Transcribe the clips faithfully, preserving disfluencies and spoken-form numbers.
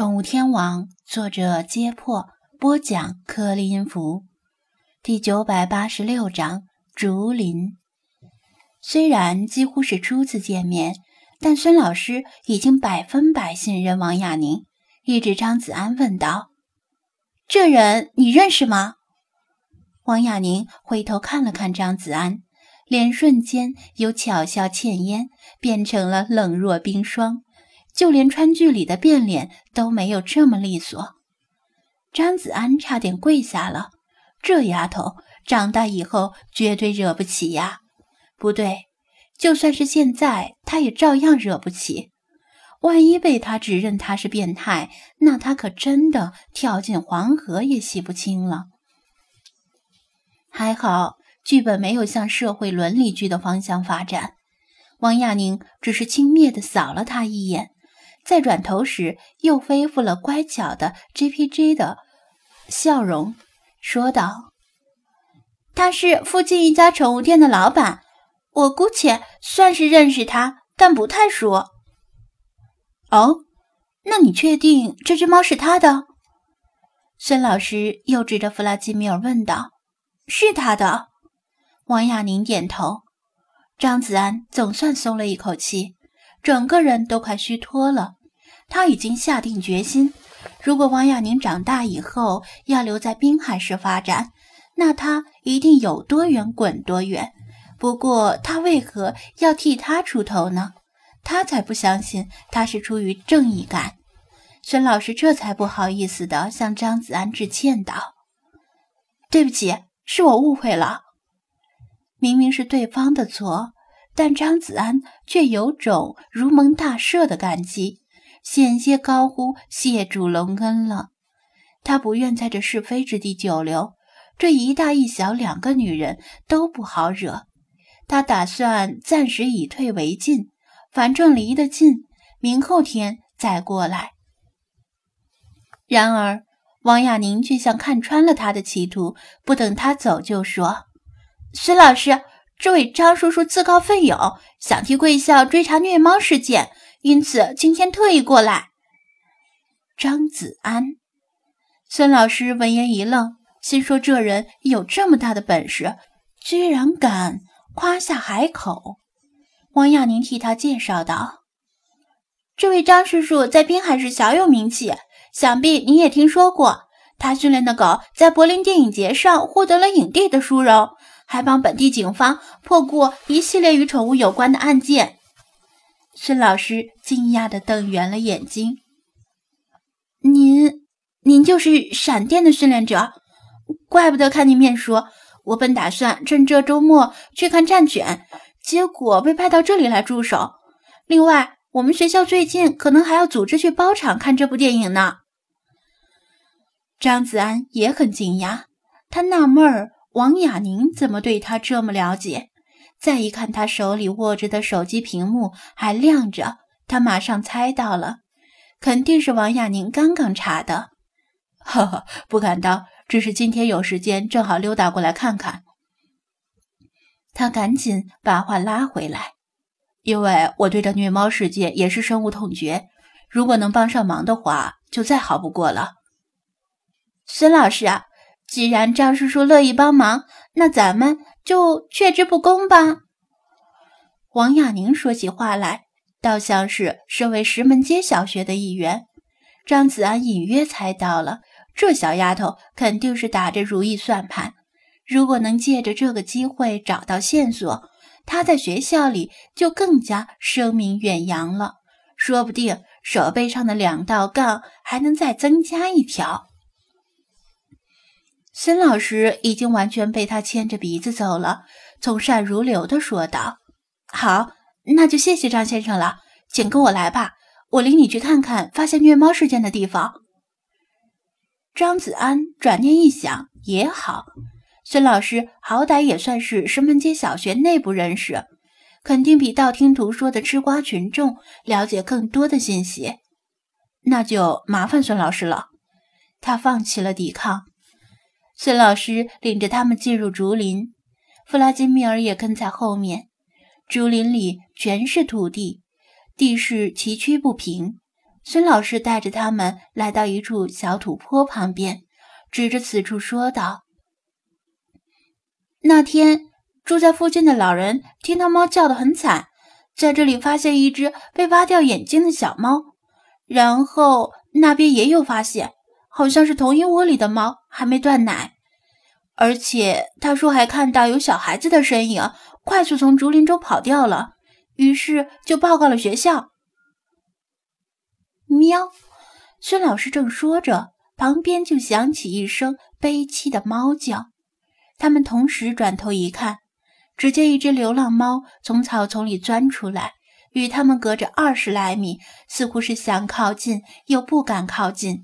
宠物天王》作者揭破，播讲柯林福，第九百八十六章竹林。虽然几乎是初次见面，但孙老师已经百分百信任王亚宁，一直张子安问道：“这人你认识吗？”王亚宁回头看了看张子安，脸瞬间由巧笑倩嫣变成了冷若冰霜，就连川剧里的变脸都没有这么利索。张子安差点跪下了，这丫头长大以后绝对惹不起呀！不对，就算是现在，她也照样惹不起。万一被她指认她是变态，那她可真的跳进黄河也洗不清了。还好，剧本没有向社会伦理剧的方向发展。王亚宁只是轻蔑地扫了他一眼，再转头时又恢复了乖巧的 G P G 的笑容，说道：“他是附近一家宠物店的老板，我姑且算是认识他，但不太熟。”“哦，那你确定这只猫是他的？”孙老师又指着弗拉基米尔问道。“是他的。”王亚宁点头。张子安总算松了一口气，整个人都快虚脱了。他已经下定决心，如果王亚宁长大以后要留在滨海市发展，那他一定有多远滚多远。不过他为何要替他出头呢？他才不相信他是出于正义感。孙老师这才不好意思地向张子安致歉道：“对不起，是我误会了。”明明是对方的错，但张子安却有种如蒙大赦的感激，险些高呼谢主隆恩了。他不愿在这是非之地久留，这一大一小两个女人都不好惹。他打算暂时以退为进，反正离得近，明后天再过来。然而，王亚宁却像看穿了他的企图，不等他走就说：“孙老师，这位张叔叔自告奋勇，想替贵校追查虐猫事件，因此今天特意过来。”张子安。孙老师闻言一愣，心说这人有这么大的本事，居然敢夸下海口。王亚宁替他介绍道：“这位张叔叔在滨海市小有名气，想必你也听说过，他训练的狗在柏林电影节上获得了影帝的殊荣，还帮本地警方破过一系列与宠物有关的案件。”孙老师惊讶地瞪圆了眼睛：“您，您就是闪电的训练者？怪不得看您面熟，我本打算趁这周末去看战犬，结果被派到这里来驻守。另外，我们学校最近可能还要组织去包场看这部电影呢。”张子安也很惊讶，他纳闷儿王亚宁怎么对他这么了解？再一看他手里握着的手机屏幕还亮着，他马上猜到了，肯定是王亚宁刚刚查的。“呵呵，不敢当，只是今天有时间，正好溜达过来看看。”他赶紧把话拉回来：“因为我对这虐猫事件也是深恶痛绝，如果能帮上忙的话，就再好不过了。”“孙老师啊，既然张叔叔乐意帮忙，那咱们就却之不恭吧。”王亚宁说起话来，倒像是身为石门街小学的一员。张子安隐约猜到了，这小丫头肯定是打着如意算盘。如果能借着这个机会找到线索，她在学校里就更加声名远扬了，说不定手背上的两道杠还能再增加一条。孙老师已经完全被他牵着鼻子走了，从善如流地说道：“好，那就谢谢张先生了，请跟我来吧，我领你去看看发现虐猫事件的地方。”张子安转念一想，也好，孙老师好歹也算是石门街小学内部人士，肯定比道听途说的吃瓜群众了解更多的信息。那就麻烦孙老师了。他放弃了抵抗。孙老师领着他们进入竹林，弗拉基米尔也跟在后面。竹林里全是土地，地势崎岖不平，孙老师带着他们来到一处小土坡旁边，指着此处说道：“那天住在附近的老人听到猫叫得很惨，在这里发现一只被挖掉眼睛的小猫，然后那边也有发现，好像是同一窝里的猫，还没断奶。而且他说还看到有小孩子的身影，快速从竹林中跑掉了，于是就报告了学校。”喵！孙老师正说着，旁边就响起一声悲凄的猫叫。他们同时转头一看，只见一只流浪猫从草丛里钻出来，与他们隔着二十来米，似乎是想靠近又不敢靠近，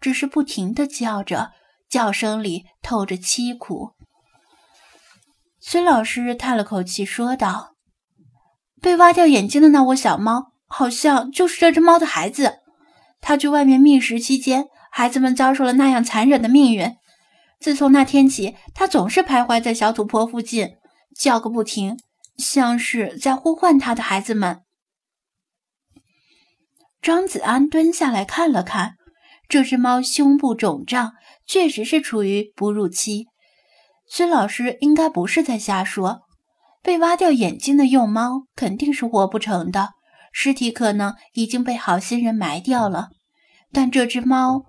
只是不停地叫着，叫声里透着凄苦。孙老师叹了口气说道：“被挖掉眼睛的那窝小猫，好像就是这只猫的孩子。他去外面觅食期间，孩子们遭受了那样残忍的命运。自从那天起，他总是徘徊在小土坡附近，叫个不停，像是在呼唤他的孩子们。”张子安蹲下来看了看，这只猫胸部肿胀，确实是处于哺乳期。孙老师应该不是在瞎说，被挖掉眼睛的幼猫肯定是活不成的，尸体可能已经被好心人埋掉了，但这只猫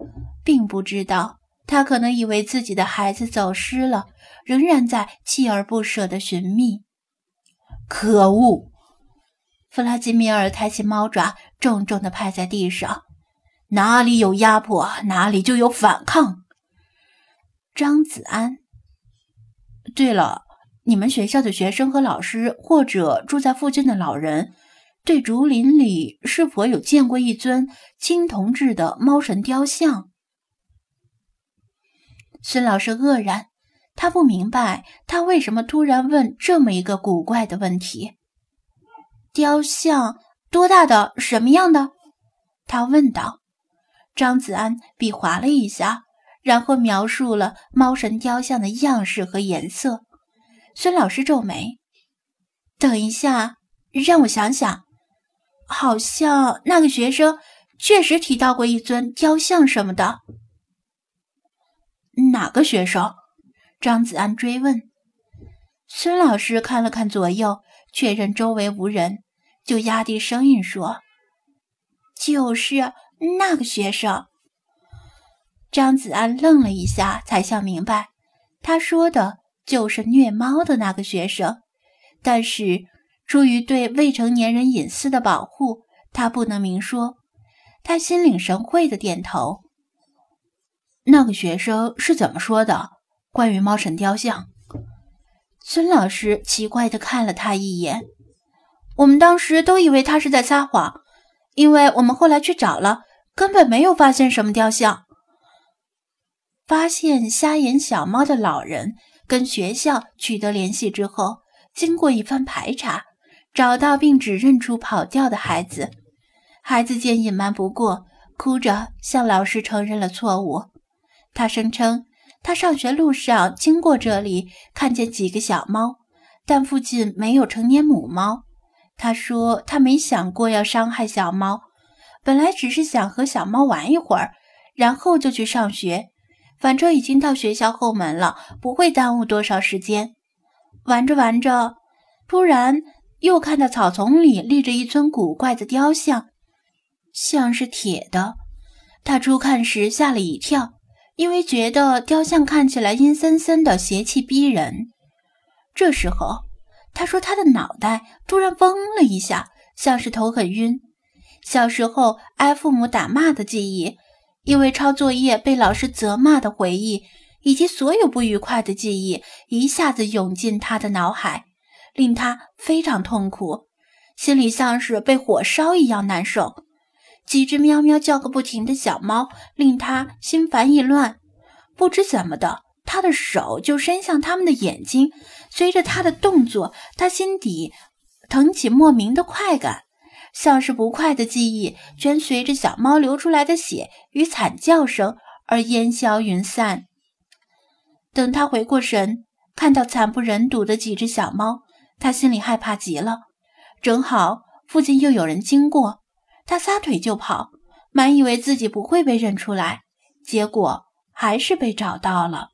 并不知道，它可能以为自己的孩子走失了，仍然在锲而不舍地寻觅。可恶！弗拉基米尔抬起猫爪，重重地拍在地上。哪里有压迫，哪里就有反抗。张子安：“对了，你们学校的学生和老师，或者住在附近的老人，对竹林里是否有见过一尊青铜制的猫神雕像？”孙老师愕然，他不明白他为什么突然问这么一个古怪的问题。雕像多大的，什么样的？他问道。张子安比划了一下，然后描述了猫神雕像的样式和颜色。孙老师皱眉：“等一下，让我想想。好像那个学生确实提到过一尊雕像什么的。”“哪个学生？”张子安追问。孙老师看了看左右，确认周围无人，就压低声音说：“就是那个学生。”张子安愣了一下，才想明白，他说的就是虐猫的那个学生，但是出于对未成年人隐私的保护，他不能明说。他心领神会的点头。“那个学生是怎么说的？关于猫神雕像？”孙老师奇怪地看了他一眼。“我们当时都以为他是在撒谎，因为我们后来去找了，根本没有发现什么雕像。”发现瞎眼小猫的老人跟学校取得联系之后，经过一番排查，找到并指认出跑掉的孩子。孩子见隐瞒不过，哭着向老师承认了错误。他声称，他上学路上经过这里，看见几个小猫，但附近没有成年母猫。他说他没想过要伤害小猫，本来只是想和小猫玩一会儿，然后就去上学，反正已经到学校后门了，不会耽误多少时间。玩着玩着，突然又看到草丛里立着一尊古怪的雕像，像是铁的。他初看时吓了一跳，因为觉得雕像看起来阴森森的，邪气逼人。这时候，他说他的脑袋突然嗡了一下，像是头很晕。小时候挨父母打骂的记忆，因为抄作业被老师责骂的回忆，以及所有不愉快的记忆一下子涌进他的脑海，令他非常痛苦，心里像是被火烧一样难受。几只喵喵叫个不停的小猫令他心烦意乱，不知怎么的，他的手就伸向他们的眼睛，随着他的动作，他心底腾起莫名的快感，像是不快的记忆全随着小猫流出来的血与惨叫声而烟消云散。等他回过神，看到惨不忍睹的几只小猫，他心里害怕极了。正好附近又有人经过，他撒腿就跑，满以为自己不会被认出来，结果还是被找到了。